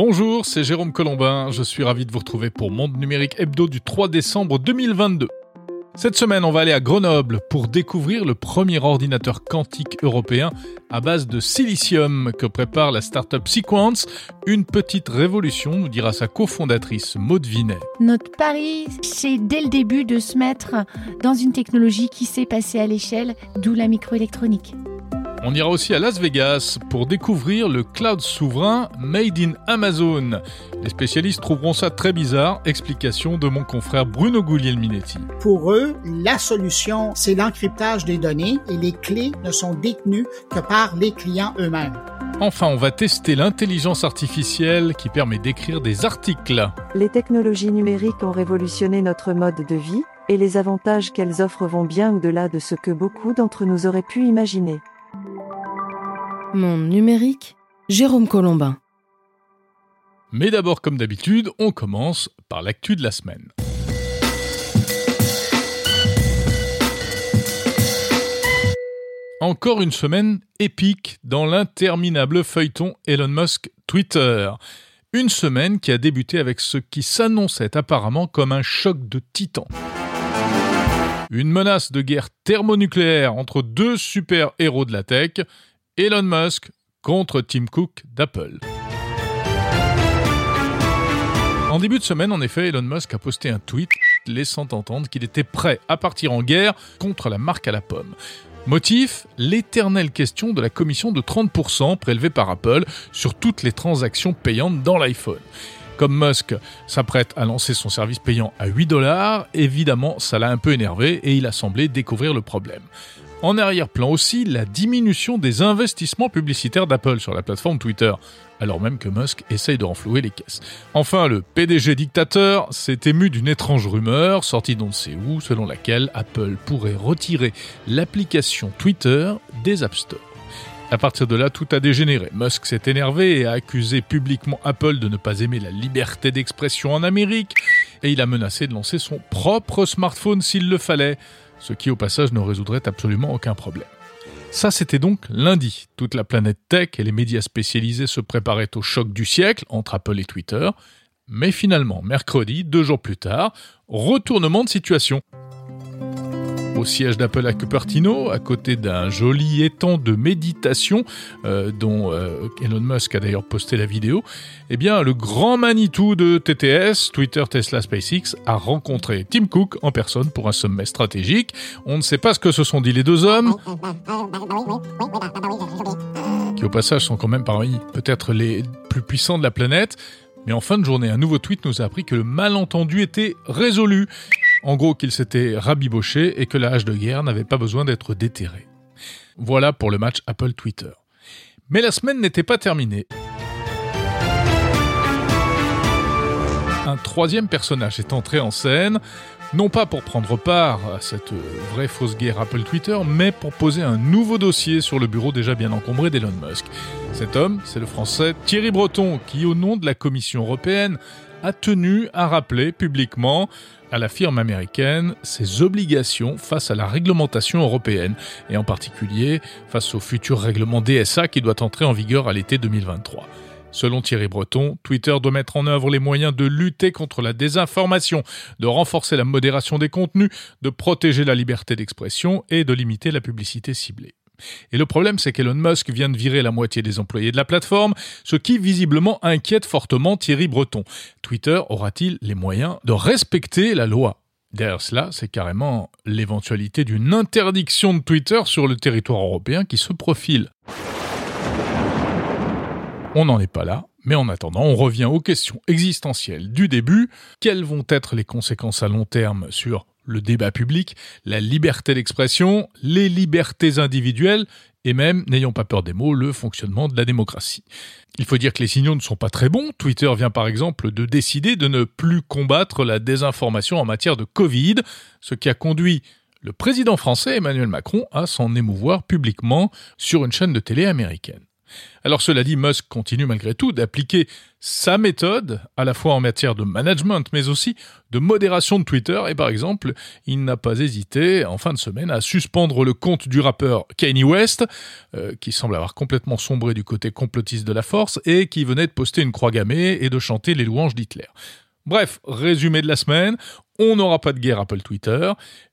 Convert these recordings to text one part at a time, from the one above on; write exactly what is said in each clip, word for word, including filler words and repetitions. Bonjour, c'est Jérôme Colombain, je suis ravi de vous retrouver pour Monde Numérique Hebdo du trois décembre deux mille vingt-deux. Cette semaine, on va aller à Grenoble pour découvrir le premier ordinateur quantique européen à base de silicium que prépare la start-up Siquance. Une petite révolution, nous dira sa cofondatrice Maud Vinet. Notre pari, c'est dès le début de se mettre dans une technologie qui s'est passée à l'échelle, d'où la microélectronique. On ira aussi à Las Vegas pour découvrir le cloud souverain Made in Amazon. Les spécialistes trouveront ça très bizarre. Explication de mon confrère Bruno Guglielminetti. Pour eux, la solution, c'est l'encryptage des données et les clés ne sont détenues que par les clients eux-mêmes. Enfin, on va tester l'intelligence artificielle qui permet d'écrire des articles. Les technologies numériques ont révolutionné notre mode de vie et les avantages qu'elles offrent vont bien au-delà de ce que beaucoup d'entre nous auraient pu imaginer. Monde numérique, Jérôme Colombain. Mais d'abord, comme d'habitude, on commence par l'actu de la semaine. Encore une semaine épique dans l'interminable feuilleton Elon Musk Twitter. Une semaine qui a débuté avec ce qui s'annonçait apparemment comme un choc de titans. Une menace de guerre thermonucléaire entre deux super-héros de la tech, Elon Musk contre Tim Cook d'Apple. En début de semaine, en effet, Elon Musk a posté un tweet laissant entendre qu'il était prêt à partir en guerre contre la marque à la pomme. Motif, l'éternelle question de la commission de trente pour cent prélevée par Apple sur toutes les transactions payantes dans l'iPhone. Comme Musk s'apprête à lancer son service payant à huit dollars, évidemment, ça l'a un peu énervé et il a semblé découvrir le problème. En arrière-plan aussi, la diminution des investissements publicitaires d'Apple sur la plateforme Twitter, alors même que Musk essaye de renflouer les caisses. Enfin, le P D G dictateur s'est ému d'une étrange rumeur, sortie d'on ne sait où, selon laquelle Apple pourrait retirer l'application Twitter des App Store. À partir de là, tout a dégénéré. Musk s'est énervé et a accusé publiquement Apple de ne pas aimer la liberté d'expression en Amérique, et il a menacé de lancer son propre smartphone s'il le fallait. Ce qui, au passage, ne résoudrait absolument aucun problème. Ça, c'était donc lundi. Toute la planète tech et les médias spécialisés se préparaient au choc du siècle entre Apple et Twitter. Mais finalement, mercredi, deux jours plus tard, retournement de situation. Au siège d'Apple à Cupertino, à côté d'un joli étang de méditation, euh, dont euh, Elon Musk a d'ailleurs posté la vidéo, eh bien, le grand Manitou de T T S, Twitter, Tesla, SpaceX, a rencontré Tim Cook en personne pour un sommet stratégique. On ne sait pas ce que se sont dit les deux hommes, qui au passage sont quand même parmi peut-être les plus puissants de la planète. Mais en fin de journée, un nouveau tweet nous a appris que le malentendu était résolu. En gros, qu'il s'était rabiboché et que la hache de guerre n'avait pas besoin d'être déterrée. Voilà pour le match Apple-Twitter. Mais la semaine n'était pas terminée. Un troisième personnage est entré en scène, non pas pour prendre part à cette vraie fausse guerre Apple-Twitter, mais pour poser un nouveau dossier sur le bureau déjà bien encombré d'Elon Musk. Cet homme, c'est le Français Thierry Breton, qui, au nom de la Commission européenne, a tenu à rappeler publiquement à la firme américaine ses obligations face à la réglementation européenne, et en particulier face au futur règlement D S A qui doit entrer en vigueur à l'été deux mille vingt-trois. Selon Thierry Breton, Twitter doit mettre en œuvre les moyens de lutter contre la désinformation, de renforcer la modération des contenus, de protéger la liberté d'expression et de limiter la publicité ciblée. Et le problème, c'est qu'Elon Musk vient de virer la moitié des employés de la plateforme, ce qui visiblement inquiète fortement Thierry Breton. Twitter aura-t-il les moyens de respecter la loi ? Derrière cela, c'est carrément l'éventualité d'une interdiction de Twitter sur le territoire européen qui se profile. On n'en est pas là, mais en attendant, on revient aux questions existentielles du début. Quelles vont être les conséquences à long terme sur le débat public, la liberté d'expression, les libertés individuelles et même, n'ayons pas peur des mots, le fonctionnement de la démocratie. Il faut dire que les signaux ne sont pas très bons. Twitter vient par exemple de décider de ne plus combattre la désinformation en matière de Covid, ce qui a conduit le président français Emmanuel Macron à s'en émouvoir publiquement sur une chaîne de télé américaine. Alors cela dit, Musk continue malgré tout d'appliquer sa méthode, à la fois en matière de management, mais aussi de modération de Twitter. Et par exemple, il n'a pas hésité, en fin de semaine, à suspendre le compte du rappeur Kanye West, euh, qui semble avoir complètement sombré du côté complotiste de la force, et qui venait de poster une croix gammée et de chanter les louanges d'Hitler. Bref, résumé de la semaine, on n'aura pas de guerre Apple-Twitter,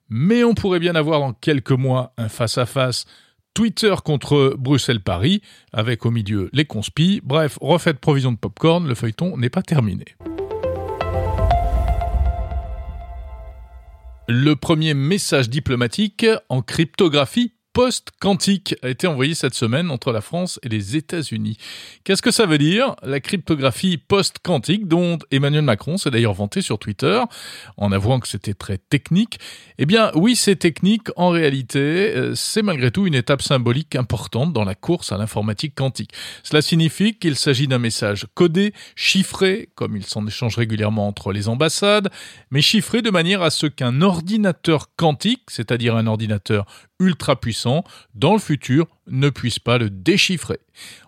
mais on pourrait bien avoir dans quelques mois un face-à-face Twitter contre Bruxelles-Paris, avec au milieu les conspis. Bref, refaites provision de popcorn, le feuilleton n'est pas terminé. Le premier message diplomatique en cryptographie post-quantique a été envoyé cette semaine entre la France et les États-Unis. Qu'est-ce que ça veut dire, la cryptographie post-quantique, dont Emmanuel Macron s'est d'ailleurs vanté sur Twitter, en avouant que c'était très technique? Eh bien oui, c'est technique. En réalité, c'est malgré tout une étape symbolique importante dans la course à l'informatique quantique. Cela signifie qu'il s'agit d'un message codé, chiffré, comme il s'en échange régulièrement entre les ambassades, mais chiffré de manière à ce qu'un ordinateur quantique, c'est-à-dire un ordinateur ultra puissant, dans le futur, ne puisse pas le déchiffrer.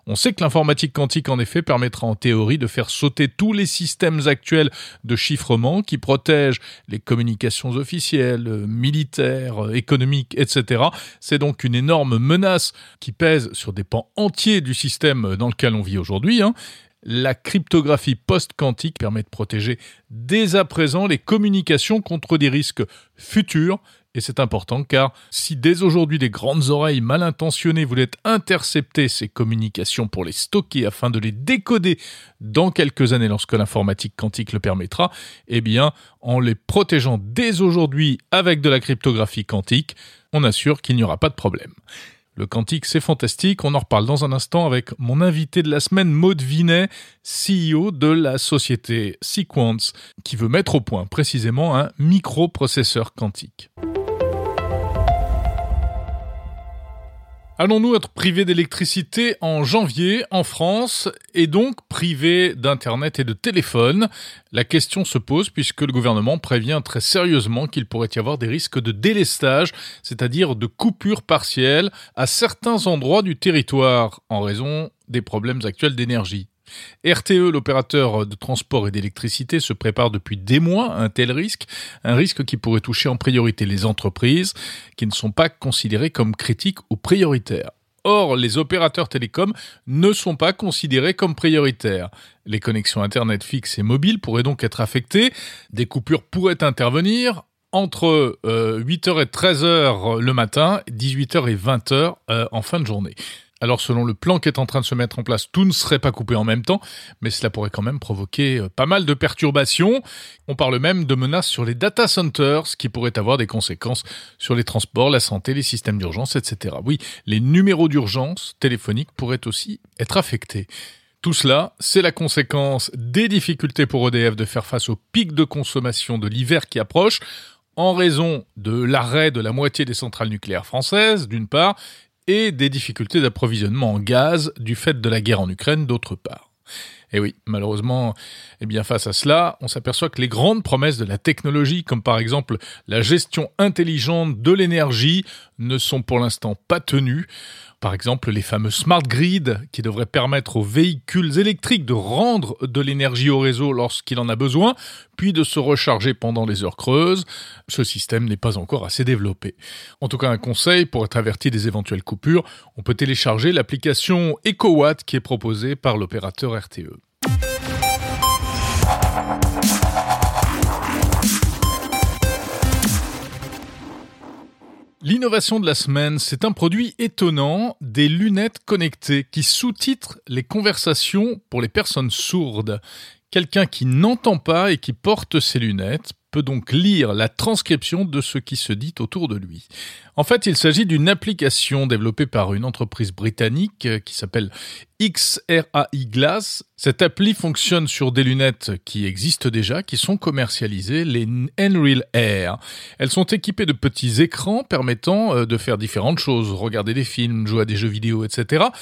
On sait que l'informatique quantique, en effet, permettra en théorie de faire sauter tous les systèmes actuels de chiffrement qui protègent les communications officielles, militaires, économiques, et cetera. C'est donc une énorme menace qui pèse sur des pans entiers du système dans lequel on vit aujourd'hui, hein. La cryptographie post-quantique permet de protéger dès à présent les communications contre des risques futurs. Et c'est important car si dès aujourd'hui des grandes oreilles mal intentionnées voulaient intercepter ces communications pour les stocker afin de les décoder dans quelques années lorsque l'informatique quantique le permettra, eh bien en les protégeant dès aujourd'hui avec de la cryptographie quantique, on assure qu'il n'y aura pas de problème. Le quantique, c'est fantastique. On en reparle dans un instant avec mon invité de la semaine, Maud Vinet, C E O de la société Siquance, qui veut mettre au point précisément un microprocesseur quantique. Allons-nous être privés d'électricité en janvier en France et donc privés d'Internet et de téléphone? La question se pose puisque le gouvernement prévient très sérieusement qu'il pourrait y avoir des risques de délestage, c'est-à-dire de coupures partielles à certains endroits du territoire en raison des problèmes actuels d'énergie. R T E, l'opérateur de transport et d'électricité, se prépare depuis des mois à un tel risque, un risque qui pourrait toucher en priorité les entreprises qui ne sont pas considérées comme critiques ou prioritaires. Or, les opérateurs télécoms ne sont pas considérés comme prioritaires. Les connexions Internet fixes et mobiles pourraient donc être affectées, des coupures pourraient intervenir entre euh, huit heures et treize heures le matin, dix-huit heures et vingt heures euh, en fin de journée. Alors selon le plan qui est en train de se mettre en place, tout ne serait pas coupé en même temps, mais cela pourrait quand même provoquer pas mal de perturbations. On parle même de menaces sur les data centers, qui pourraient avoir des conséquences sur les transports, la santé, les systèmes d'urgence, et cetera. Oui, les numéros d'urgence téléphoniques pourraient aussi être affectés. Tout cela, c'est la conséquence des difficultés pour E D F de faire face au pic de consommation de l'hiver qui approche, en raison de l'arrêt de la moitié des centrales nucléaires françaises, d'une part, et des difficultés d'approvisionnement en gaz du fait de la guerre en Ukraine, d'autre part. Et oui, malheureusement, eh bien face à cela, on s'aperçoit que les grandes promesses de la technologie, comme par exemple la gestion intelligente de l'énergie, ne sont pour l'instant pas tenues. Par exemple, les fameux smart grids qui devraient permettre aux véhicules électriques de rendre de l'énergie au réseau lorsqu'il en a besoin, puis de se recharger pendant les heures creuses. Ce système n'est pas encore assez développé. En tout cas, un conseil pour être averti des éventuelles coupures, on peut télécharger l'application EcoWatt qui est proposée par l'opérateur R T E. L'innovation de la semaine, c'est un produit étonnant, des lunettes connectées qui sous-titrent les conversations pour les personnes sourdes. Quelqu'un qui n'entend pas et qui porte ses lunettes peut donc lire la transcription de ce qui se dit autour de lui. En fait, il s'agit d'une application développée par une entreprise britannique qui s'appelle X R A I Glass. Cette appli fonctionne sur des lunettes qui existent déjà, qui sont commercialisées, les Nreal Air. Elles sont équipées de petits écrans permettant de faire différentes choses, regarder des films, jouer à des jeux vidéo, et cetera.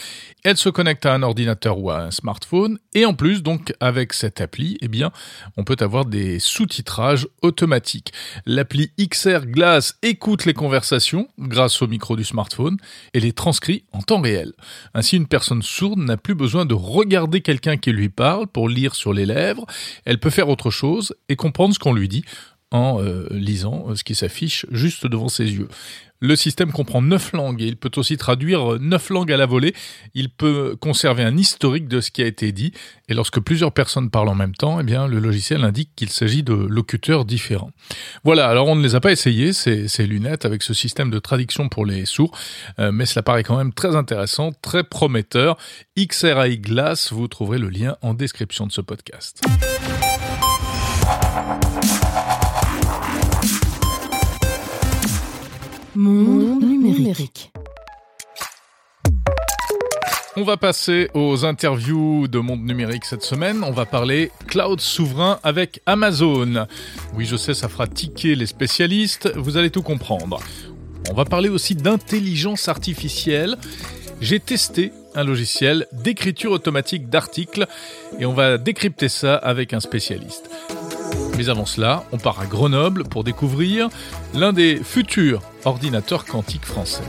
Elles se connectent à un ordinateur ou à un smartphone. Et en plus, donc, avec cette cette appli, eh bien, on peut avoir des sous-titrages automatiques. L'appli X R A I Glass écoute les conversations grâce au micro du smartphone et les transcrit en temps réel. Ainsi, une personne sourde n'a plus besoin de regarder quelqu'un qui lui parle pour lire sur les lèvres. Elle peut faire autre chose et comprendre ce qu'on lui dit en euh, lisant ce qui s'affiche juste devant ses yeux. Le système comprend neuf langues et il peut aussi traduire neuf langues à la volée. Il peut conserver un historique de ce qui a été dit. Et lorsque plusieurs personnes parlent en même temps, eh bien, le logiciel indique qu'il s'agit de locuteurs différents. Voilà, alors on ne les a pas essayés, ces, ces lunettes, avec ce système de traduction pour les sourds. Euh, mais cela paraît quand même très intéressant, très prometteur. X R A I Glass, vous trouverez le lien en description de ce podcast. Monde numérique. On va passer aux interviews de Monde Numérique cette semaine. On va parler cloud souverain avec Amazon. Oui, je sais, ça fera tiquer les spécialistes. Vous allez tout comprendre. On va parler aussi d'intelligence artificielle. J'ai testé un logiciel d'écriture automatique d'articles et on va décrypter ça avec un spécialiste. Mais avant cela, on part à Grenoble pour découvrir l'un des futurs ordinateurs quantiques français.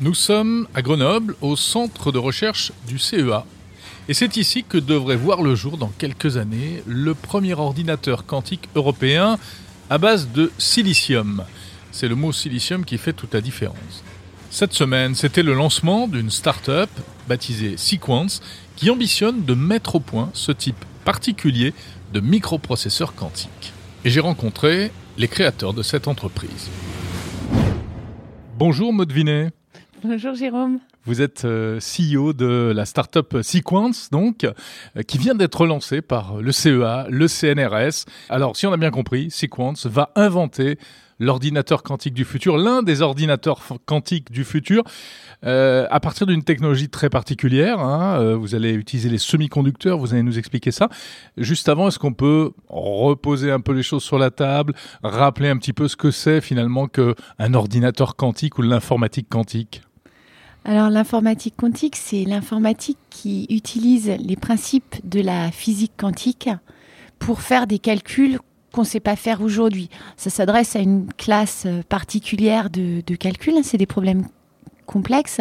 Nous sommes à Grenoble, au centre de recherche du C E A. Et c'est ici que devrait voir le jour, dans quelques années, le premier ordinateur quantique européen à base de silicium. C'est le mot silicium qui fait toute la différence. Cette semaine, c'était le lancement d'une start-up baptisée Siquance, qui ambitionne de mettre au point ce type particulier de microprocesseur quantique. Et j'ai rencontré les créateurs de cette entreprise. Bonjour Maud Vinet. Bonjour Jérôme. Vous êtes C E O de la start-up Siquance, donc, qui vient d'être lancée par le C E A, le C N R S. Alors, si on a bien compris, Siquance va inventer l'ordinateur quantique du futur, l'un des ordinateurs quantiques du futur, euh, à partir d'une technologie très particulière. Hein, euh, vous allez utiliser les semi-conducteurs, vous allez nous expliquer ça. Juste avant, est-ce qu'on peut reposer un peu les choses sur la table, rappeler un petit peu ce que c'est finalement qu'un ordinateur quantique ou l'informatique quantique ? Alors l'informatique quantique, c'est l'informatique qui utilise les principes de la physique quantique pour faire des calculs qu'on ne sait pas faire aujourd'hui. Ça s'adresse à une classe particulière de, de calcul, c'est des problèmes complexes.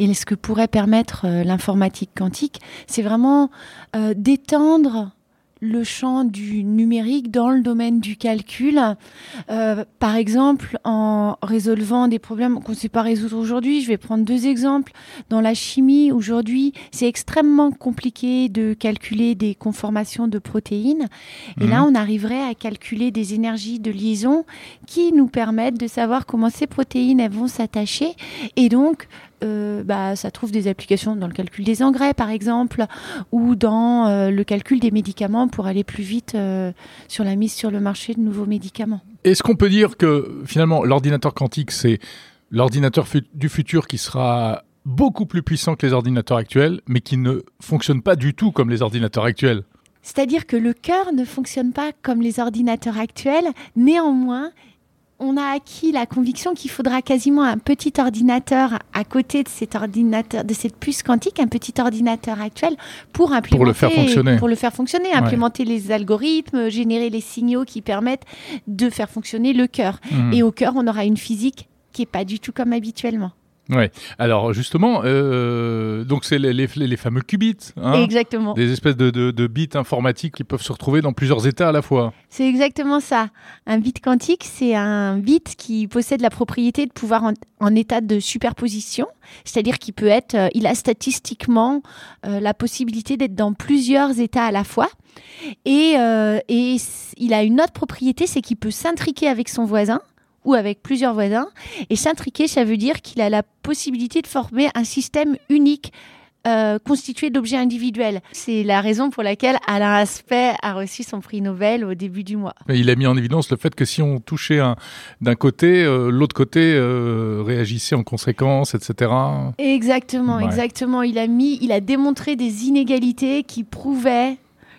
Et ce que pourrait permettre l'informatique quantique, c'est vraiment euh, d'étendre le champ du numérique dans le domaine du calcul, euh, par exemple en résolvant des problèmes qu'on ne sait pas résoudre aujourd'hui. Je vais prendre deux exemples. Dans la chimie, aujourd'hui, c'est extrêmement compliqué de calculer des conformations de protéines. Et mmh. là, on arriverait à calculer des énergies de liaison qui nous permettent de savoir comment ces protéines elles vont s'attacher. Et donc, Euh, bah, ça trouve des applications dans le calcul des engrais par exemple ou dans euh, le calcul des médicaments pour aller plus vite euh, sur la mise sur le marché de nouveaux médicaments. Est-ce qu'on peut dire que finalement l'ordinateur quantique c'est l'ordinateur fu- du futur qui sera beaucoup plus puissant que les ordinateurs actuels mais qui ne fonctionne pas du tout comme les ordinateurs actuels ? C'est-à-dire que le cœur ne fonctionne pas comme les ordinateurs actuels, néanmoins on a acquis la conviction qu'il faudra quasiment un petit ordinateur à côté de cet ordinateur, de cette puce quantique, un petit ordinateur actuel pour implémenter, pour le faire fonctionner, pour le faire fonctionner, implémenter ouais. les algorithmes, générer les signaux qui permettent de faire fonctionner le cœur. Mmh. Et au cœur, on aura une physique qui n'est pas du tout comme habituellement. Ouais. Alors justement, euh, donc c'est les, les, les fameux qubits, hein, exactement. Des espèces de, de, de bits informatiques qui peuvent se retrouver dans plusieurs états à la fois. C'est exactement ça. Un bit quantique, c'est un bit qui possède la propriété de pouvoir en, en état de superposition, c'est-à-dire qu'il peut être, euh, il a statistiquement euh, la possibilité d'être dans plusieurs états à la fois. Et, euh, et il a une autre propriété, c'est qu'il peut s'intriquer avec son voisin. Ou avec plusieurs voisins. Et s'intriquer, ça veut dire qu'il a la possibilité de former un système unique euh, constitué d'objets individuels. C'est la raison pour laquelle Alain Aspect a reçu son prix Nobel au début du mois. Mais il a mis en évidence le fait que si on touchait un, d'un côté, euh, l'autre côté euh, réagissait en conséquence, et cetera. Exactement, ouais. exactement. Il a mis, il a démontré des inégalités qui prouvaient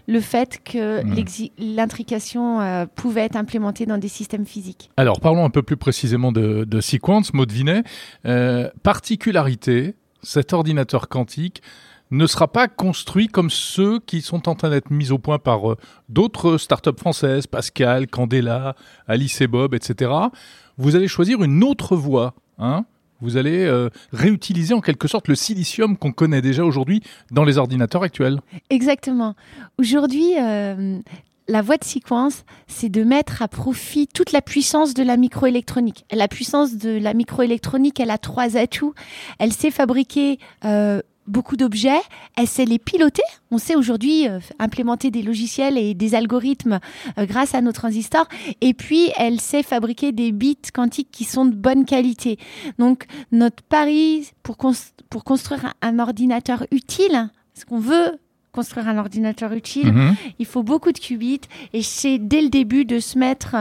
le fait que mmh. l'intrication euh, pouvait être implémentée dans des systèmes physiques. Alors, parlons un peu plus précisément de, de Siquance, Maud Vinet. Euh, particularité, cet ordinateur quantique ne sera pas construit comme ceux qui sont en train d'être mis au point par euh, d'autres startups françaises, Pascal, Candela, Alice et Bob, et cetera. Vous allez choisir une autre voie, hein. Vous allez euh, réutiliser en quelque sorte le silicium qu'on connaît déjà aujourd'hui dans les ordinateurs actuels. Exactement. Aujourd'hui, euh, la voie de Siquance, c'est de mettre à profit toute la puissance de la microélectronique. La puissance de la microélectronique, elle a trois atouts. Elle sait fabriquer... Euh, beaucoup d'objets, elle sait les piloter. On sait aujourd'hui euh, implémenter des logiciels et des algorithmes euh, grâce à nos transistors. Et puis, elle sait fabriquer des bits quantiques qui sont de bonne qualité. Donc, notre pari pour, cons- pour construire un ordinateur utile, ce qu'on veut construire un ordinateur utile, mmh. il faut beaucoup de qubits. Et c'est dès le début de se mettre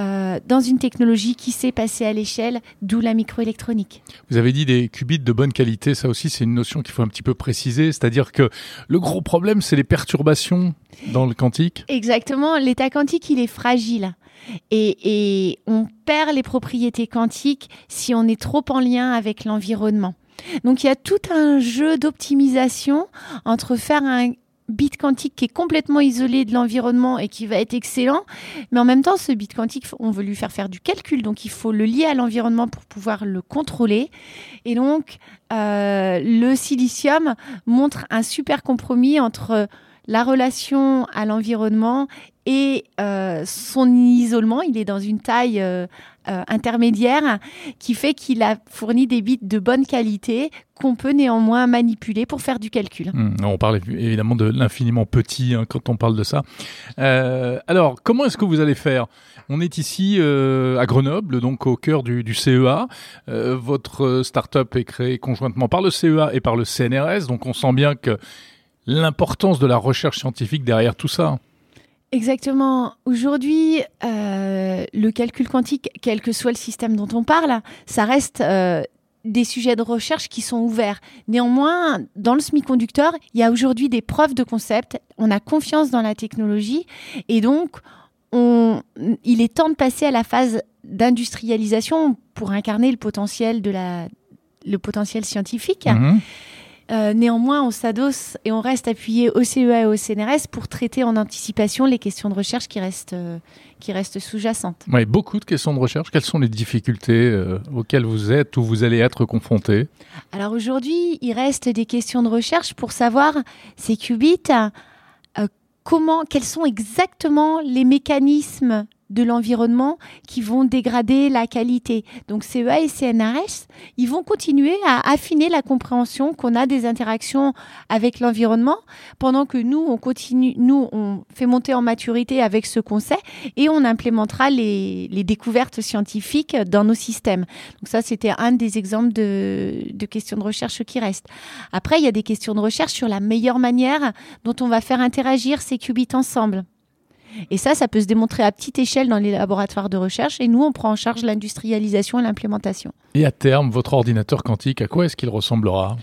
euh, dans une technologie qui s'est passée à l'échelle, d'où la microélectronique. Vous avez dit des qubits de bonne qualité. Ça aussi, c'est une notion qu'il faut un petit peu préciser. C'est-à-dire que le gros problème, c'est les perturbations dans le quantique. Exactement. L'état quantique, il est fragile. Et, et on perd les propriétés quantiques si on est trop en lien avec l'environnement. Donc, il y a tout un jeu d'optimisation entre faire un bit quantique qui est complètement isolé de l'environnement et qui va être excellent, mais en même temps, ce bit quantique, on veut lui faire faire du calcul, donc il faut le lier à l'environnement pour pouvoir le contrôler. Et donc, euh, le silicium montre un super compromis entre la relation à l'environnement et euh, son isolement. Il est dans une taille euh, euh, intermédiaire qui fait qu'il a fourni des bits de bonne qualité qu'on peut néanmoins manipuler pour faire du calcul. Mmh, on parle évidemment de l'infiniment petit hein, quand on parle de ça. Euh, alors, comment est-ce que vous allez faire ? On est ici euh, à Grenoble, donc au cœur du, du C E A. Euh, votre start-up est créée conjointement par le C E A et par le C N R S, donc on sent bien que l'importance de la recherche scientifique derrière tout ça. Exactement. Aujourd'hui, euh, le calcul quantique, quel que soit le système dont on parle, ça reste euh, des sujets de recherche qui sont ouverts. Néanmoins, dans le semi-conducteur, il y a aujourd'hui des preuves de concept. On a confiance dans la technologie et donc on, il est temps de passer à la phase d'industrialisation pour incarner le potentiel de la, le potentiel scientifique. Mmh. Euh, néanmoins, on s'adosse et on reste appuyé au C E A et au C N R S pour traiter en anticipation les questions de recherche qui restent, euh, qui restent sous-jacentes. Oui, beaucoup de questions de recherche. Quelles sont les difficultés euh, auxquelles vous êtes ou vous allez être confrontés ? Alors aujourd'hui, il reste des questions de recherche pour savoir ces qubits, euh, comment, quels sont exactement les mécanismes de l'environnement qui vont dégrader la qualité. Donc C E A et C N R S, ils vont continuer à affiner la compréhension qu'on a des interactions avec l'environnement pendant que nous, on continue, nous, on fait monter en maturité avec ce qu'on sait et on implémentera les, les découvertes scientifiques dans nos systèmes. Donc ça, c'était un des exemples de, de questions de recherche qui restent. Après, il y a des questions de recherche sur la meilleure manière dont on va faire interagir ces qubits ensemble. Et ça, ça peut se démontrer à petite échelle dans les laboratoires de recherche. Et nous, on prend en charge l'industrialisation et l'implémentation. Et à terme, votre ordinateur quantique, à quoi est-ce qu'il ressemblera ?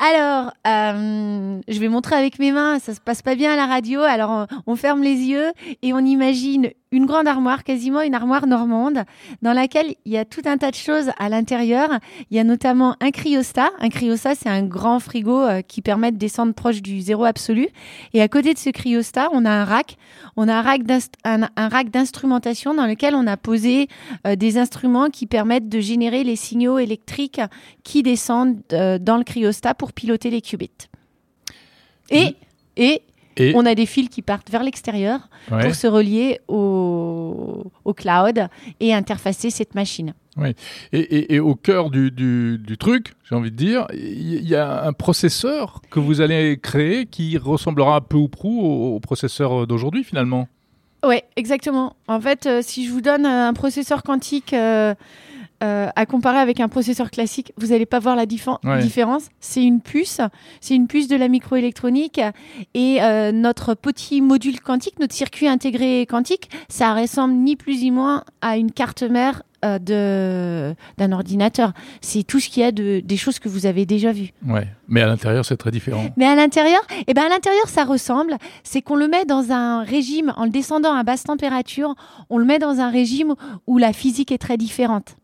Alors, euh, je vais montrer avec mes mains. Ça se passe pas bien à la radio. Alors, on, on ferme les yeux et on imagine une grande armoire, quasiment une armoire normande, dans laquelle il y a tout un tas de choses à l'intérieur. Il y a notamment un cryostat. Un cryostat, c'est un grand frigo euh, qui permet de descendre proche du zéro absolu. Et à côté de ce cryostat, on a un rack. On a un rack, d'inst- un, un rack d'instrumentation dans lequel on a posé euh, des instruments qui permettent de générer les signaux électriques qui descendent euh, dans le cryostat pour pour piloter les qubits. Et, et, et on a des fils qui partent vers l'extérieur ouais. pour se relier au, au cloud et interfacer cette machine. Oui. Et, et, et au cœur du, du, du truc, j'ai envie de dire, il y a un processeur que vous allez créer qui ressemblera peu ou prou au, au processeur d'aujourd'hui finalement. Oui, exactement. En fait, euh, si je vous donne un processeur quantique... Euh, Euh, à comparer avec un processeur classique, vous n'allez pas voir la dif- ouais. différence. C'est une puce, c'est une puce de la microélectronique et euh, notre petit module quantique, notre circuit intégré quantique, ça ressemble ni plus ni moins à une carte mère euh, de, d'un ordinateur. C'est tout ce qu'il y a de, des choses que vous avez déjà vues. Ouais. Mais à l'intérieur, c'est très différent. Mais à l'intérieur, eh ben à l'intérieur, ça ressemble. C'est qu'on le met dans un régime, en le descendant à basse température, on le met dans un régime où la physique est très différente.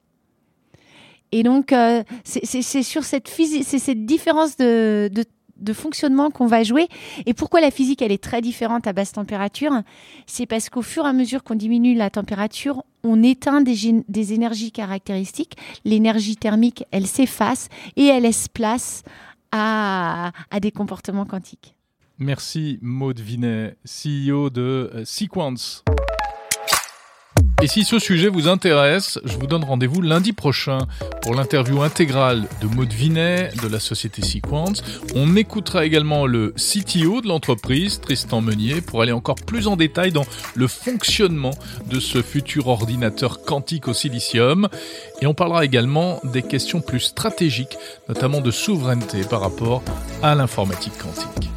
Et donc, euh, c'est, c'est, c'est sur cette, phys- c'est cette différence de, de, de fonctionnement qu'on va jouer. Et pourquoi la physique, elle est très différente à basse température ? C'est parce qu'au fur et à mesure qu'on diminue la température, on éteint des, gé- des énergies caractéristiques. L'énergie thermique, elle s'efface et elle laisse place à, à des comportements quantiques. Merci Maud Vinet, C E O de euh, Siquance. Et si ce sujet vous intéresse, je vous donne rendez-vous lundi prochain pour l'interview intégrale de Maud Vinet de la société Siquance. On écoutera également le C T O de l'entreprise, Tristan Meunier, pour aller encore plus en détail dans le fonctionnement de ce futur ordinateur quantique au silicium. Et on parlera également des questions plus stratégiques, notamment de souveraineté par rapport à l'informatique quantique.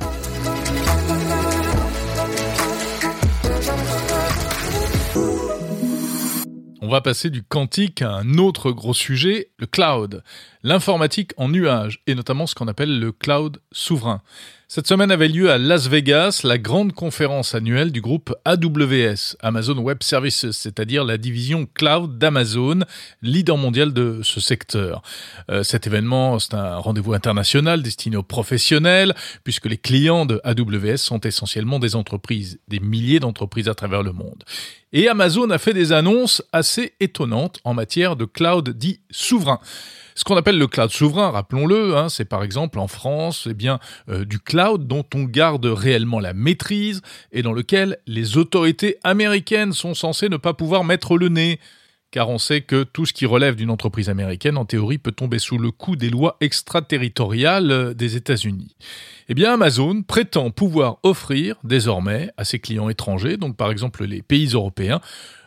On va passer du quantique à un autre gros sujet, le cloud, l'informatique en nuage, et notamment ce qu'on appelle le cloud souverain. Cette semaine avait lieu à Las Vegas la grande conférence annuelle du groupe A W S, Amazon Web Services, c'est-à-dire la division cloud d'Amazon, leader mondial de ce secteur. Euh, cet événement, c'est un rendez-vous international destiné aux professionnels, puisque les clients de A W S sont essentiellement des entreprises, des milliers d'entreprises à travers le monde. Et Amazon a fait des annonces assez étonnantes en matière de cloud dit souverain. Ce qu'on appelle le cloud souverain, rappelons-le, hein, c'est par exemple en France, eh bien, euh, du cloud dont on garde réellement la maîtrise et dans lequel les autorités américaines sont censées ne pas pouvoir mettre le nez. Car on sait que tout ce qui relève d'une entreprise américaine, en théorie, peut tomber sous le coup des lois extraterritoriales des États-Unis. Eh bien, Amazon prétend pouvoir offrir désormais à ses clients étrangers, donc par exemple les pays européens,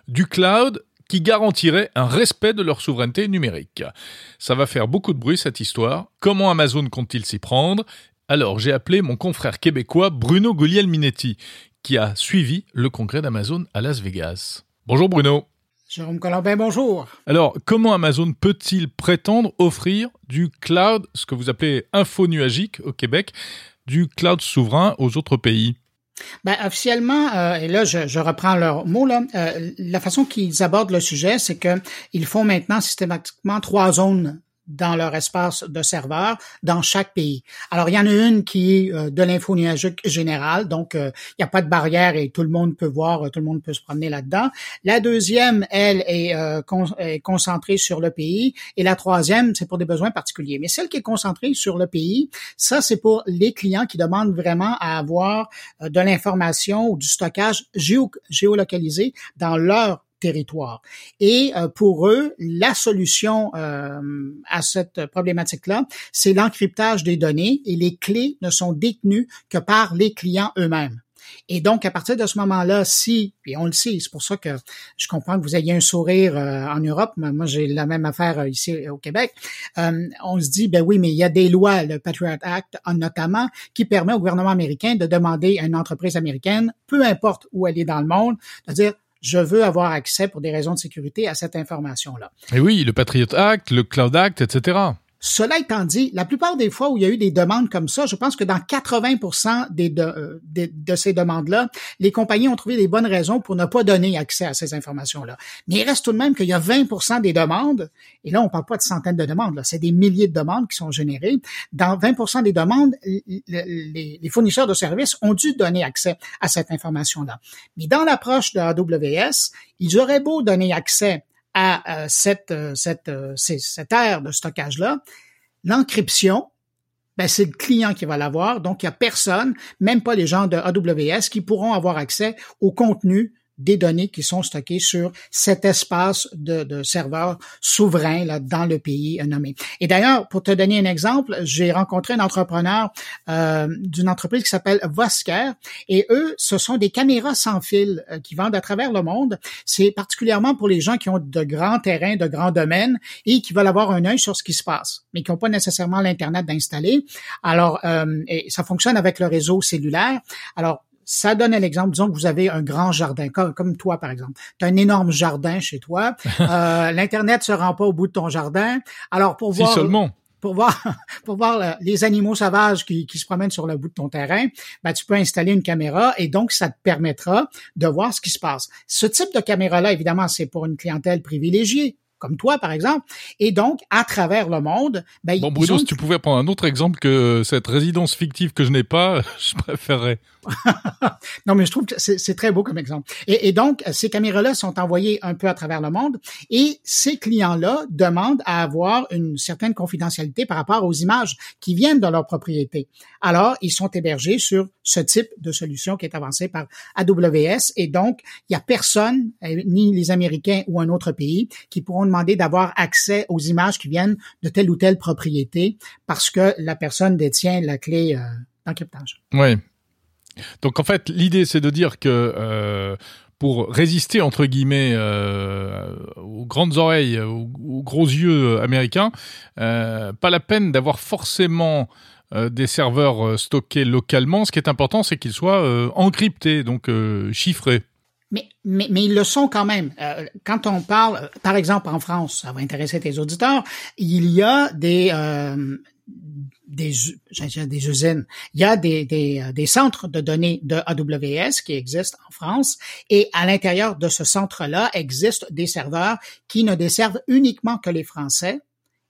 du cloud qui garantirait un respect de leur souveraineté numérique. Ça va faire beaucoup de bruit, cette histoire. Comment Amazon compte-t-il s'y prendre ? Alors, j'ai appelé mon confrère québécois Bruno Guglielminetti, qui a suivi le congrès d'Amazon à Las Vegas. Bonjour Bruno. Jérôme Colombain, bonjour. Alors, comment Amazon peut-il prétendre offrir du cloud, ce que vous appelez infonuagique au Québec, du cloud souverain aux autres pays ? Ben, officiellement, euh, et là, je, je reprends leurs mots, là, euh, la façon qu'ils abordent le sujet, c'est qu'ils font maintenant systématiquement trois zones dans leur espace de serveur dans chaque pays. Alors, il y en a une qui est euh, de l'info nuagique générale, donc euh, il n'y a pas de barrière et tout le monde peut voir, tout le monde peut se promener là-dedans. La deuxième, elle, est, euh, con- est concentrée sur le pays et la troisième, c'est pour des besoins particuliers. Mais celle qui est concentrée sur le pays, ça, c'est pour les clients qui demandent vraiment à avoir euh, de l'information ou du stockage géo- géolocalisé dans leur territoire. Et pour eux, la solution euh, à cette problématique-là, c'est l'encryptage des données et les clés ne sont détenues que par les clients eux-mêmes. Et donc, à partir de ce moment-là, si, et on le sait, c'est pour ça que je comprends que vous ayez un sourire euh, en Europe, mais moi j'ai la même affaire euh, ici au Québec, euh, on se dit, ben oui, mais il y a des lois, le Patriot Act notamment, qui permet au gouvernement américain de demander à une entreprise américaine, peu importe où elle est dans le monde, de dire, je veux avoir accès pour des raisons de sécurité à cette information-là. Et oui, le Patriot Act, le Cloud Act, et cetera. Cela étant dit, la plupart des fois où il y a eu des demandes comme ça, je pense que dans quatre-vingts pour cent des de, euh, de, de ces demandes-là, les compagnies ont trouvé des bonnes raisons pour ne pas donner accès à ces informations-là. Mais il reste tout de même qu'il y a vingt pour cent des demandes, et là on ne parle pas de centaines de demandes, là, c'est des milliers de demandes qui sont générées. Dans vingt pour cent des demandes, les, les fournisseurs de services ont dû donner accès à cette information-là. Mais dans l'approche de A W S, ils auraient beau donner accès à euh, cette, euh, cette, euh, ces, cette aire de stockage-là, l'encryption, ben, c'est le client qui va l'avoir, donc il n'y a personne, même pas les gens de A W S, qui pourront avoir accès au contenu des données qui sont stockées sur cet espace de, de serveurs souverains là, dans le pays nommé. Et d'ailleurs, pour te donner un exemple, j'ai rencontré un entrepreneur euh, d'une entreprise qui s'appelle Vosker, et eux, ce sont des caméras sans fil euh, qui vendent à travers le monde. C'est particulièrement pour les gens qui ont de grands terrains, de grands domaines, et qui veulent avoir un œil sur ce qui se passe, mais qui n'ont pas nécessairement l'Internet d'installer. Alors, euh, et ça fonctionne avec le réseau cellulaire. Alors, ça donne un exemple. Disons que vous avez un grand jardin, comme, comme toi, par exemple. Tu as un énorme jardin chez toi. Euh, L'Internet se rend pas au bout de ton jardin. Alors, pour si voir... seulement. Pour voir, pour voir les animaux sauvages qui, qui se promènent sur le bout de ton terrain, ben, tu peux installer une caméra et donc ça te permettra de voir ce qui se passe. Ce type de caméra-là, évidemment, c'est pour une clientèle privilégiée. comme toi, par exemple. Et donc, à travers le monde... Ben, bon, Bruno, ont... si tu pouvais prendre un autre exemple que cette résidence fictive que je n'ai pas, je préférerais. Non, mais je trouve que c'est, c'est très beau comme exemple. Et, et donc, ces caméras-là sont envoyées un peu à travers le monde et ces clients-là demandent à avoir une certaine confidentialité par rapport aux images qui viennent de leur propriété. Alors, ils sont hébergés sur ce type de solution qui est avancée par A W S et donc, il n'y a personne, ni les Américains ou un autre pays, qui pourront demander d'avoir accès aux images qui viennent de telle ou telle propriété parce que la personne détient la clé euh, d'encryptage. Oui. Donc, en fait, l'idée, c'est de dire que euh, pour résister, entre guillemets, euh, aux grandes oreilles, aux, aux gros yeux américains, euh, pas la peine d'avoir forcément euh, des serveurs euh, stockés localement. Ce qui est important, c'est qu'ils soient euh, encryptés, donc euh, chiffrés. Mais, mais, mais ils le sont quand même. Euh, quand on parle, par exemple, en France, ça va intéresser tes auditeurs, il y a des... Euh, Des, des usines. Il y a des, des, des centres de données de A W S qui existent en France et à l'intérieur de ce centre-là existent des serveurs qui ne desservent uniquement que les Français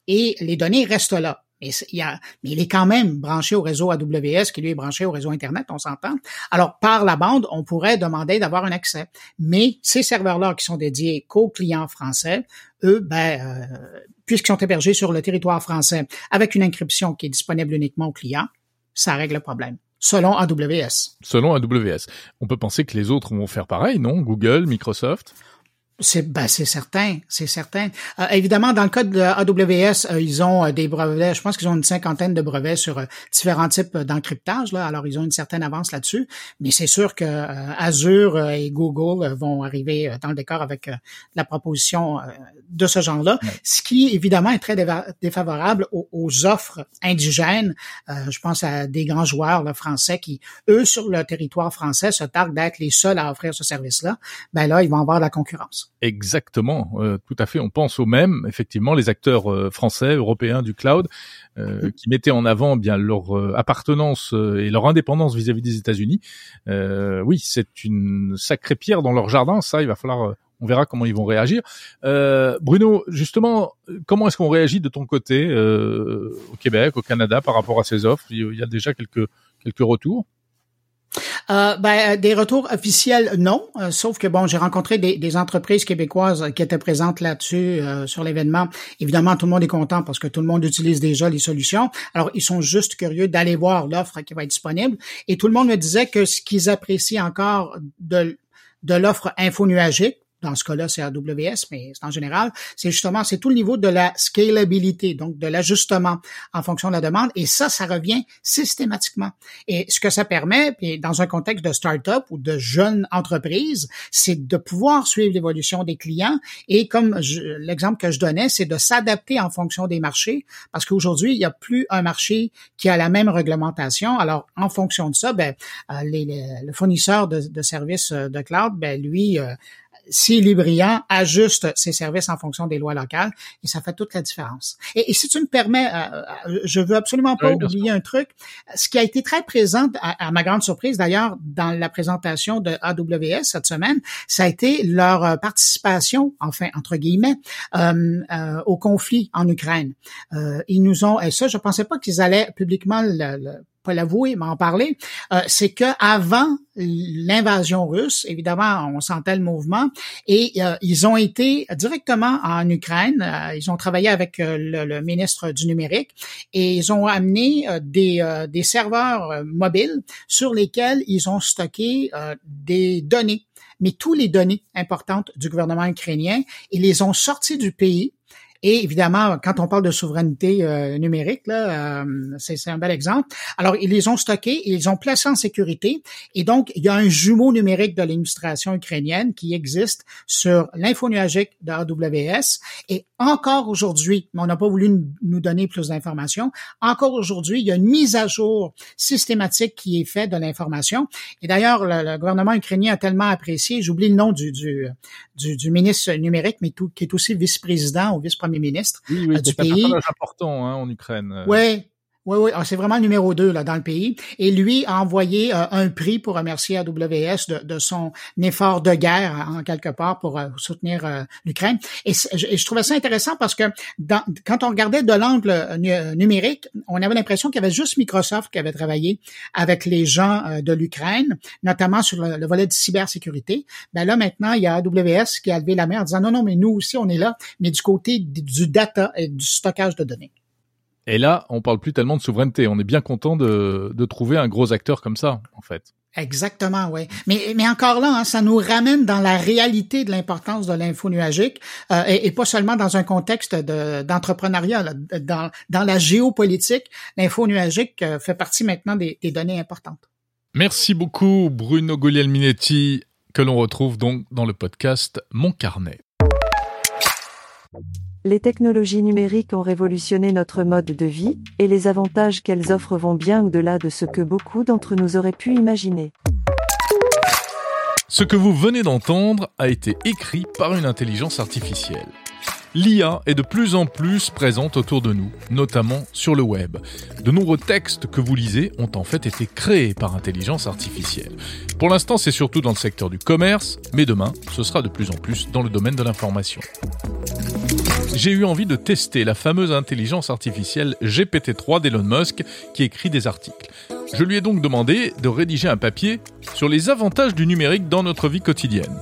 et les données restent là. Mais il, y a, mais il est quand même branché au réseau A W S qui lui est branché au réseau Internet, on s'entend. Alors, par la bande, on pourrait demander d'avoir un accès. Mais ces serveurs-là qui sont dédiés qu'aux clients français, eux, ben, euh, puisqu'ils sont hébergés sur le territoire français avec une encryption qui est disponible uniquement aux clients, ça règle le problème. Selon A W S. Selon A W S. On peut penser que les autres vont faire pareil, non? Google, Microsoft? C'est, ben, c'est certain, c'est certain. Euh, évidemment, dans le cas de A W S, euh, ils ont euh, des brevets, je pense qu'ils ont une cinquantaine de brevets sur euh, différents types d'encryptage, là, alors ils ont une certaine avance là-dessus, mais c'est sûr que euh, Azure euh, et Google euh, vont arriver euh, dans le décor avec euh, la proposition euh, de ce genre-là, ouais. Ce qui, évidemment, est très déva- défavorable aux, aux offres indigènes. Euh, je pense à des grands joueurs là, français qui, eux, sur le territoire français, se targuent d'être les seuls à offrir ce service-là. Ben là, ils vont avoir de la concurrence. Exactement, euh, tout à fait. On pense aux mêmes, effectivement, les acteurs euh, français, européens du cloud, euh, mmh. qui mettaient en avant bien leur euh, appartenance euh, et leur indépendance vis-à-vis des États-Unis. Euh, oui, c'est une sacrée pierre dans leur jardin. Ça, il va falloir. Euh, on verra comment ils vont réagir. Euh, Bruno, justement, comment est-ce qu'on réagit de ton côté euh, au Québec, au Canada, par rapport à ces offres? Il y a déjà quelques quelques retours. Euh, ben, des retours officiels, non. Euh, sauf que bon, j'ai rencontré des, des entreprises québécoises qui étaient présentes là-dessus euh, sur l'événement. Évidemment, tout le monde est content parce que tout le monde utilise déjà les solutions. Alors, ils sont juste curieux d'aller voir l'offre qui va être disponible. Et tout le monde me disait que ce qu'ils apprécient encore de, de l'offre infonuagique, dans ce cas-là, c'est A W S, mais c'est en général, c'est justement, c'est tout le niveau de la scalabilité, donc de l'ajustement en fonction de la demande, et ça, ça revient systématiquement. Et ce que ça permet, puis dans un contexte de start-up ou de jeune entreprise, c'est de pouvoir suivre l'évolution des clients, et comme je, l'exemple que je donnais, c'est de s'adapter en fonction des marchés, parce qu'aujourd'hui, il n'y a plus un marché qui a la même réglementation, alors en fonction de ça, ben, les, les, le fournisseur de, de services de cloud, ben, lui, euh, si il est brillant, ajuste ses services en fonction des lois locales et ça fait toute la différence. Et, et si tu me permets, euh, je veux absolument pas oui, oublier un truc. Ce qui a été très présent, à, à ma grande surprise d'ailleurs, dans la présentation de A W S cette semaine, ça a été leur participation, enfin entre guillemets, euh, euh, au conflit en Ukraine. Euh, ils nous ont, et ça, je pensais pas qu'ils allaient publiquement le, le pas l'avouer, mais en parler, euh, c'est que avant l'invasion russe, évidemment, on sentait le mouvement, et euh, ils ont été directement en Ukraine, euh, ils ont travaillé avec euh, le, le ministre du numérique, et ils ont amené euh, des, euh, des serveurs euh, mobiles sur lesquels ils ont stocké euh, des données, mais toutes les données importantes du gouvernement ukrainien, ils les ont sorties du pays. Et évidemment, quand on parle de souveraineté euh, numérique, là, euh, c'est, c'est un bel exemple. Alors, ils les ont stockés, ils les ont placés en sécurité. Et donc, il y a un jumeau numérique de l'administration ukrainienne qui existe sur l'info nuagique de A W S. Et encore aujourd'hui, mais on n'a pas voulu nous donner plus d'informations, encore aujourd'hui, il y a une mise à jour systématique qui est faite de l'information. Et d'ailleurs, le, le gouvernement ukrainien a tellement apprécié, j'oublie le nom du, du, du, du ministre numérique, mais tout, qui est aussi vice-président ou vice-président. Premier ministre oui, oui, du pays. Oui, c'est un personnage important hein, en Ukraine. Oui, Oui, oui, c'est vraiment le numéro deux là dans le pays. Et lui a envoyé euh, un prix pour remercier A W S de, de son effort de guerre, en quelque part, pour euh, soutenir euh, l'Ukraine. Et, et je trouvais ça intéressant parce que dans, quand on regardait de l'angle numérique, on avait l'impression qu'il y avait juste Microsoft qui avait travaillé avec les gens euh, de l'Ukraine, notamment sur le, le volet de cybersécurité. Ben là, maintenant, il y a A W S qui a levé la main en disant « Non, non, mais nous aussi, on est là, mais du côté du data et du stockage de données. » Et là, on parle plus tellement de souveraineté. On est bien content de, de trouver un gros acteur comme ça, en fait. Exactement, oui. Mais, mais encore là, hein, ça nous ramène dans la réalité de l'importance de l'info nuagique euh, et, et pas seulement dans un contexte de, d'entrepreneuriat. Là, dans, dans la géopolitique, l'info nuagique euh, fait partie maintenant des, des données importantes. Merci beaucoup, Bruno Guglielminetti, que l'on retrouve donc dans le podcast Mon Carnet. Les technologies numériques ont révolutionné notre mode de vie, et les avantages qu'elles offrent vont bien au-delà de ce que beaucoup d'entre nous auraient pu imaginer. Ce que vous venez d'entendre a été écrit par une intelligence artificielle. L'I A est de plus en plus présente autour de nous, notamment sur le web. De nombreux textes que vous lisez ont en fait été créés par intelligence artificielle. Pour l'instant, c'est surtout dans le secteur du commerce, mais demain, ce sera de plus en plus dans le domaine de l'information. J'ai eu envie de tester la fameuse intelligence artificielle G P T trois d'Elon Musk qui écrit des articles. Je lui ai donc demandé de rédiger un papier sur les avantages du numérique dans notre vie quotidienne.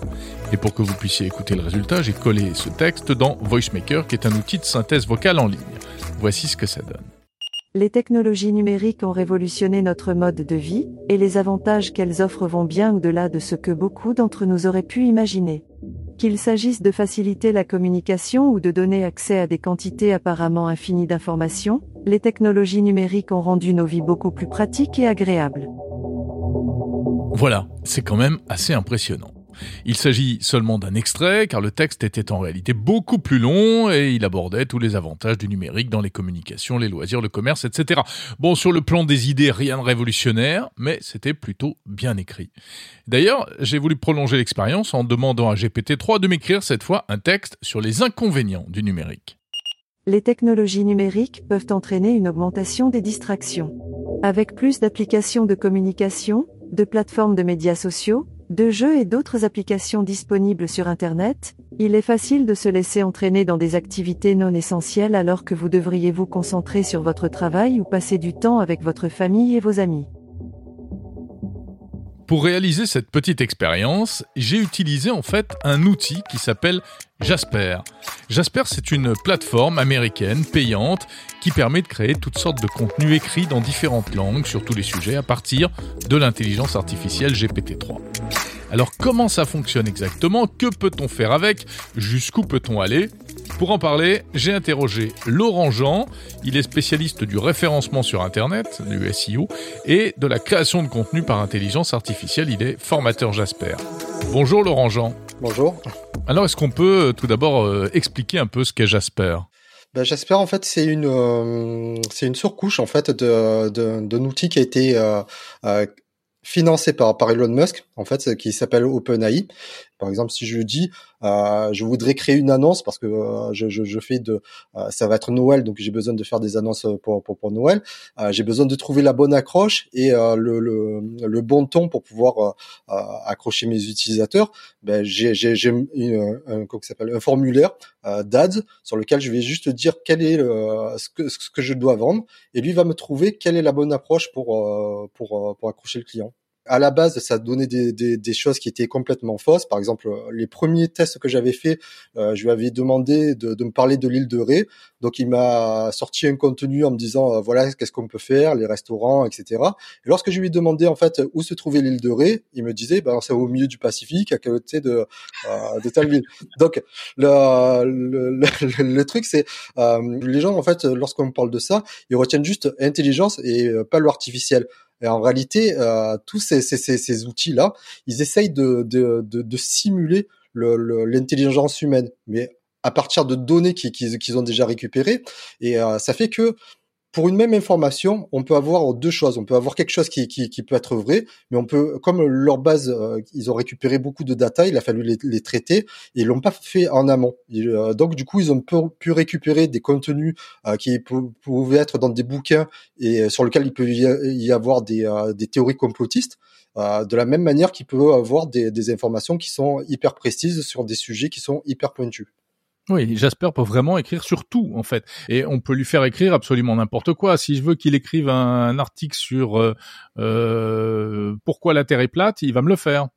Et pour que vous puissiez écouter le résultat, j'ai collé ce texte dans VoiceMaker, qui est un outil de synthèse vocale en ligne. Voici ce que ça donne. Les technologies numériques ont révolutionné notre mode de vie, et les avantages qu'elles offrent vont bien au-delà de ce que beaucoup d'entre nous auraient pu imaginer. Qu'il s'agisse de faciliter la communication ou de donner accès à des quantités apparemment infinies d'informations, les technologies numériques ont rendu nos vies beaucoup plus pratiques et agréables. Voilà, c'est quand même assez impressionnant. Il s'agit seulement d'un extrait, car le texte était en réalité beaucoup plus long et il abordait tous les avantages du numérique dans les communications, les loisirs, le commerce, et cetera. Bon, sur le plan des idées, rien de révolutionnaire, mais c'était plutôt bien écrit. D'ailleurs, j'ai voulu prolonger l'expérience en demandant à G P T trois de m'écrire cette fois un texte sur les inconvénients du numérique. Les technologies numériques peuvent entraîner une augmentation des distractions. Avec plus d'applications de communication, de plateformes de médias sociaux, de jeux et d'autres applications disponibles sur Internet, il est facile de se laisser entraîner dans des activités non essentielles alors que vous devriez vous concentrer sur votre travail ou passer du temps avec votre famille et vos amis. Pour réaliser cette petite expérience, j'ai utilisé en fait un outil qui s'appelle Jasper. Jasper, c'est une plateforme américaine payante qui permet de créer toutes sortes de contenus écrits dans différentes langues sur tous les sujets à partir de l'intelligence artificielle G P T trois. Alors comment ça fonctionne exactement? Que peut-on faire avec? Jusqu'où peut-on aller? Pour en parler, j'ai interrogé Laurent Jean. Il est spécialiste du référencement sur Internet, du S E O, et de la création de contenu par intelligence artificielle. Il est formateur Jasper. Bonjour Laurent Jean. Bonjour. Alors, est-ce qu'on peut tout d'abord euh, expliquer un peu ce qu'est Jasper? Ben, Jasper, en fait, c'est une, euh, c'est une surcouche en fait, de, de, d'un outil qui a été euh, euh, financé par, par Elon Musk, en fait, qui s'appelle OpenAI. Par exemple, si je dis, euh, je voudrais créer une annonce parce que euh, je, je, je fais de, euh, ça va être Noël, donc j'ai besoin de faire des annonces pour pour, pour Noël. Euh, j'ai besoin de trouver la bonne accroche et euh, le, le le bon ton pour pouvoir euh, accrocher mes utilisateurs. Ben j'ai j'ai, j'ai une, un comment ça s'appelle, un formulaire euh, d'ads sur lequel je vais juste dire quel est le, ce que ce que je dois vendre et lui va me trouver quelle est la bonne approche pour euh, pour pour accrocher le client. À la base, ça donnait des, des, des choses qui étaient complètement fausses. Par exemple, les premiers tests que j'avais faits, euh, je lui avais demandé de, de me parler de l'île de Ré. Donc, il m'a sorti un contenu en me disant, euh, voilà, qu'est-ce qu'on peut faire, les restaurants, et cetera. Et lorsque je lui ai demandé, en fait, où se trouvait l'île de Ré, il me disait, ben, c'est au milieu du Pacifique, à côté de, euh, de telle ville. Donc, le, le, le, le truc, c'est, euh, les gens, en fait, lorsqu'on parle de ça, ils retiennent juste intelligence et euh, pas l'artificiel. Et en réalité, euh, tous ces, ces, ces, ces outils-là, ils essayent de, de, de, de simuler le, le, l'intelligence humaine, mais à partir de données qu'ils, qu'ils ont déjà récupérées. Et euh, ça fait que pour une même information, on peut avoir deux choses. On peut avoir quelque chose qui, qui, qui peut être vrai, mais on peut, comme leur base, euh, ils ont récupéré beaucoup de data, il a fallu les, les traiter, et ils l'ont pas fait en amont. Et, euh, donc, du coup, ils ont pu, pu récupérer des contenus euh, qui pou- pouvaient être dans des bouquins et euh, sur lesquels il peut y avoir des, euh, des théories complotistes, euh, de la même manière qu'il peut avoir des, des informations qui sont hyper précises sur des sujets qui sont hyper pointus. Oui, Jasper peut vraiment écrire sur tout, en fait. Et on peut lui faire écrire absolument n'importe quoi. Si je veux qu'il écrive un, un article sur euh, euh, pourquoi la Terre est plate, il va me le faire.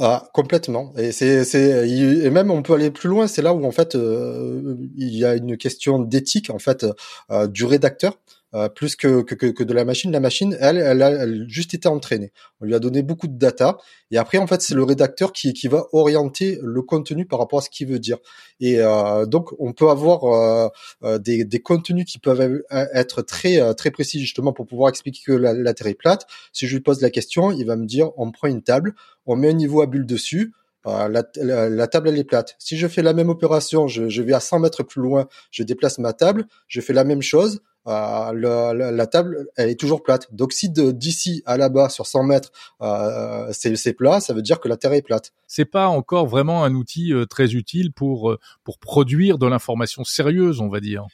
Ah, complètement. Et c'est, c'est, et même on peut aller plus loin. C'est là où en fait euh, il y a une question d'éthique en fait euh, du rédacteur. Euh, plus que, que que de la machine, la machine, elle, elle a elle juste été entraînée. On lui a donné beaucoup de data, et après, en fait, c'est le rédacteur qui qui va orienter le contenu par rapport à ce qu'il veut dire. Et euh, donc, on peut avoir euh, des des contenus qui peuvent être très très précis justement pour pouvoir expliquer que la, la Terre est plate. Si je lui pose la question, il va me dire on prend une table, on met un niveau à bulles dessus. Euh, la, la, la table elle est plate. Si je fais la même opération, je, je vais à cent mètres plus loin, je déplace ma table, je fais la même chose, euh, la, la, la table elle est toujours plate. Donc si de, d'ici à là-bas sur cent mètres euh, c'est, c'est plat, ça veut dire que la Terre est plate. C'est pas encore vraiment un outil euh, très utile pour, pour produire de l'information sérieuse, on va dire.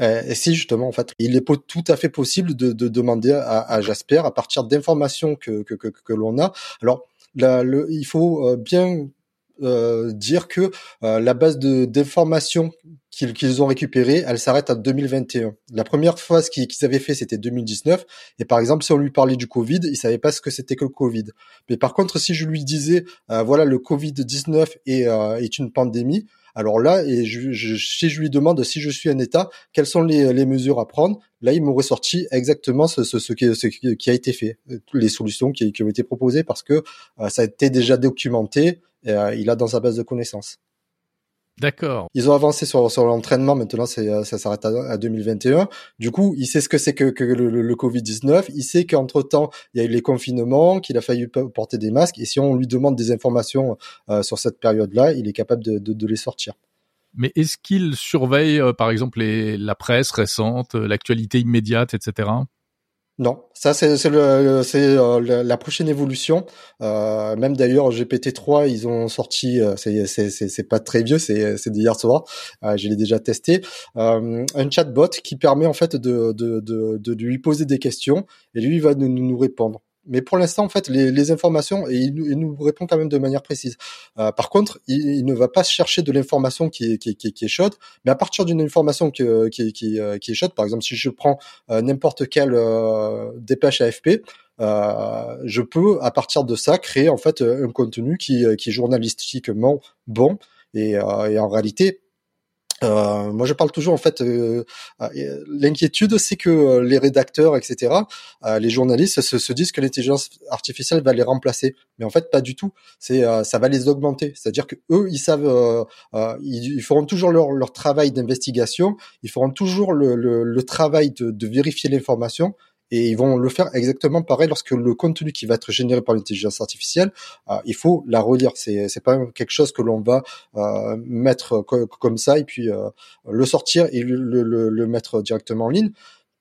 Et si justement, en fait, il est tout à fait possible de, de demander à, à Jasper à partir d'informations que, que, que, que l'on a. Alors La, le, il faut bien euh, dire que euh, la base de, d'informations qu'ils, qu'ils ont récupérée, elle s'arrête à deux mille vingt et un. La première phase qu'ils, qu'ils avaient fait, c'était deux mille dix-neuf. Et par exemple, si on lui parlait du Covid, il savait pas ce que c'était que le Covid. Mais par contre, si je lui disais, euh, voilà, le Covid dix-neuf est, euh, est une pandémie, alors là, et je, je, si je lui demande si je suis un État, quelles sont les, les mesures à prendre, là, il m'aurait sorti exactement ce, ce, ce, qui, ce qui a été fait, les solutions qui, qui ont été proposées, parce que euh, ça a été déjà documenté, et, euh, il a dans sa base de connaissances. D'accord. Ils ont avancé sur, sur l'entraînement, maintenant c'est, ça s'arrête à, à deux mille vingt et un. Du coup, il sait ce que c'est que, que le, le, le Covid dix-neuf, il sait qu'entre-temps, il y a eu les confinements, qu'il a fallu porter des masques, et si on lui demande des informations euh, sur cette période-là, il est capable de, de, de les sortir. Mais est-ce qu'il surveille, euh, par exemple, les, la presse récente, l'actualité immédiate, et cetera? Non, ça c'est c'est, le, c'est euh, la prochaine évolution. Euh, même d'ailleurs G P T trois, ils ont sorti, euh, c'est, c'est c'est c'est pas très vieux, c'est c'est d'hier soir. Euh, je l'ai déjà testé. Euh, un chatbot qui permet en fait de, de de de lui poser des questions et lui il va nous nous répondre. Mais pour l'instant, en fait, les, les informations, et il, il nous répond quand même de manière précise. Euh, par contre, il, il ne va pas chercher de l'information qui est, qui, qui, qui est chaude, mais à partir d'une information qui, qui, qui, qui est chaude, par exemple, si je prends euh, n'importe quelle euh, dépêche A F P, euh, je peux, à partir de ça, créer en fait un contenu qui, qui est journalistiquement bon, et, euh, et en réalité... Euh, moi, je parle toujours en fait. Euh, euh, l'inquiétude, c'est que euh, les rédacteurs, et cetera, euh, les journalistes se, se disent que l'intelligence artificielle va les remplacer, mais en fait, pas du tout. C'est euh, ça va les augmenter. C'est-à-dire que eux, ils savent, euh, euh, ils, ils feront toujours leur, leur travail d'investigation, ils feront toujours le, le, le travail de, de vérifier l'information. Et ils vont le faire exactement pareil lorsque le contenu qui va être généré par l'intelligence artificielle, euh, il faut la relire. C'est c'est pas quelque chose que l'on va euh, mettre co- comme ça et puis euh, le sortir et le, le, le mettre directement en ligne.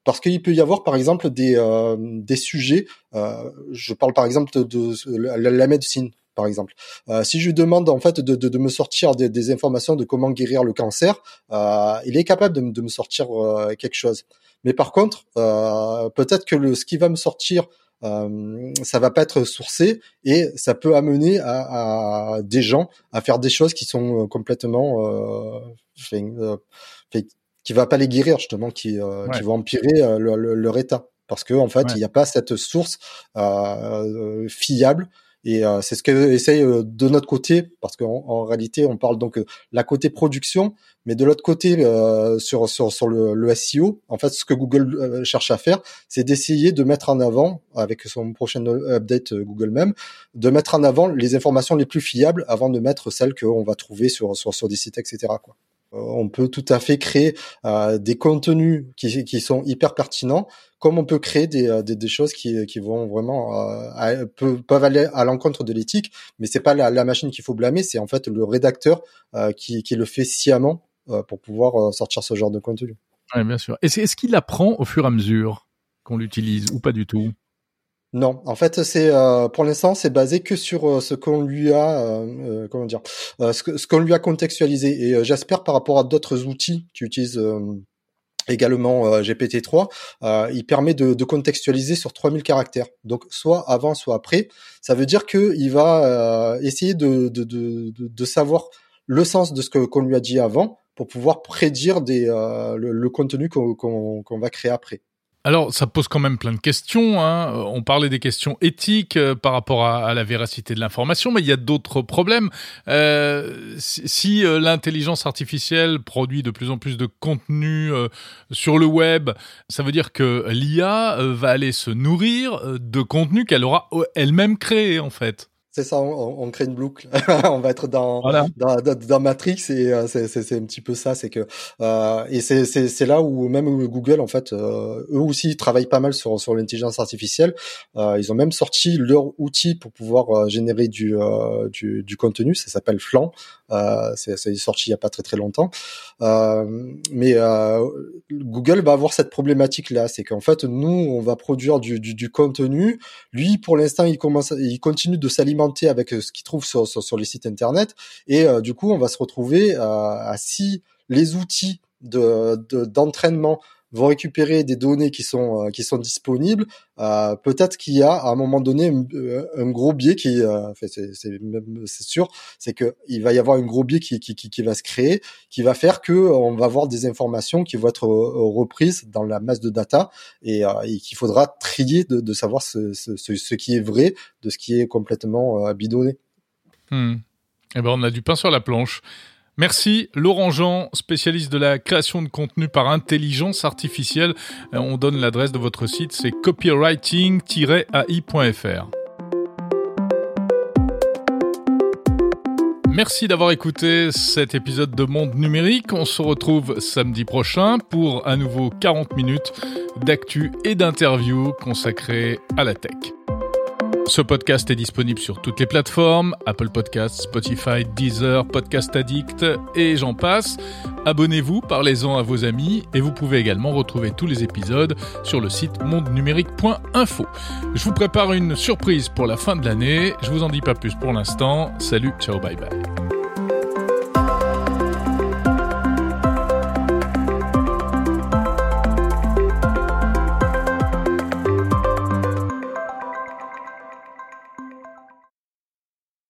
Parce qu'il peut y avoir, par exemple, des euh, des sujets. Euh, je parle par exemple de, de la, la médecine. Par exemple, euh, si je lui demande en fait de, de, de me sortir des, des informations de comment guérir le cancer, euh, il est capable de, de me sortir euh, quelque chose. Mais par contre, euh, peut-être que le, ce qui va me sortir, euh, ça va pas être sourcé et ça peut amener à, à des gens à faire des choses qui sont complètement, euh, qui va pas les guérir justement, qui, euh, ouais. qui vont empirer euh, le, le, leur état parce que en fait, ouais. il n'y a pas cette source euh, fiable. Et euh, c'est ce que essaye euh, de notre côté, parce qu'en en réalité, on parle donc euh, la côté production, mais de l'autre côté, euh, sur sur sur le, le S E O, en fait, ce que Google euh, cherche à faire, c'est d'essayer de mettre en avant, avec son prochain update euh, Google même, de mettre en avant les informations les plus fiables avant de mettre celles qu'on va trouver sur sur sur des sites, et cetera, quoi. On peut tout à fait créer euh, des contenus qui, qui sont hyper pertinents, comme on peut créer des, des, des choses qui, qui vont vraiment euh, à, peuvent aller à l'encontre de l'éthique, mais c'est pas la, la machine qu'il faut blâmer, c'est en fait le rédacteur euh, qui, qui le fait sciemment euh, pour pouvoir sortir ce genre de contenu. Oui, bien sûr. Est-ce, est-ce qu'il apprend au fur et à mesure qu'on l'utilise ou pas du tout ? Non, en fait, c'est euh, pour l'instant, c'est basé que sur euh, ce qu'on lui a, euh, euh, comment dire, euh, ce, que, ce qu'on lui a contextualisé. Et euh, j'espère par rapport à d'autres outils qui utilisent euh, également euh, G P T trois, euh, il permet de, de contextualiser sur trois mille caractères. Donc soit avant, soit après. Ça veut dire que il va euh, essayer de, de de de savoir le sens de ce que, qu'on lui a dit avant pour pouvoir prédire des euh, le, le contenu qu'on, qu'on qu'on va créer après. Alors, ça pose quand même plein de questions, hein. On parlait des questions éthiques euh, par rapport à, à la véracité de l'information, mais il y a d'autres problèmes. Euh, si si euh, l'intelligence artificielle produit de plus en plus de contenu euh, sur le web, ça veut dire que l'I A euh, va aller se nourrir euh, de contenu qu'elle aura elle-même créé, en fait. C'est ça, on, on crée une boucle. On va être dans, voilà. dans, dans, dans Matrix et euh, c'est, c'est, c'est un petit peu ça. C'est que euh, et c'est, c'est, c'est là où même Google en fait, euh, eux aussi ils travaillent pas mal sur sur l'intelligence artificielle. Euh, ils ont même sorti leur outil pour pouvoir euh, générer du, euh, du du contenu. Ça s'appelle Flan. Euh, c'est, c'est sorti il y a pas très très longtemps. Euh, mais euh, Google va avoir cette problématique là, c'est qu'en fait nous on va produire du du, du contenu. Lui pour l'instant il commence, il continue de s'alimenter avec ce qu'ils trouvent sur, sur, sur les sites internet et euh, du coup on va se retrouver euh, à si les outils de, de, d'entraînement vont récupérer des données qui sont, euh, qui sont disponibles, euh, peut-être qu'il y a à un moment donné un, un gros biais qui, euh, c'est, c'est, c'est sûr, c'est qu'il va y avoir un gros biais qui, qui, qui, qui va se créer, qui va faire qu'on va avoir des informations qui vont être reprises dans la masse de data et, euh, et qu'il faudra trier de, de savoir ce, ce, ce qui est vrai de ce qui est complètement euh, bidonné. Hmm. Eh ben, on a du pain sur la planche. Merci Laurent Jean, spécialiste de la création de contenu par intelligence artificielle. On donne l'adresse de votre site, c'est copywriting tiret a i point f r. Merci d'avoir écouté cet épisode de Monde Numérique. On se retrouve samedi prochain pour à nouveau quarante minutes d'actu et d'interviews consacrées à la tech. Ce podcast est disponible sur toutes les plateformes, Apple Podcasts, Spotify, Deezer, Podcast Addict et j'en passe. Abonnez-vous, parlez-en à vos amis et vous pouvez également retrouver tous les épisodes sur le site monde numérique point info. Je vous prépare une surprise pour la fin de l'année, je vous en dis pas plus pour l'instant. Salut, ciao, bye bye.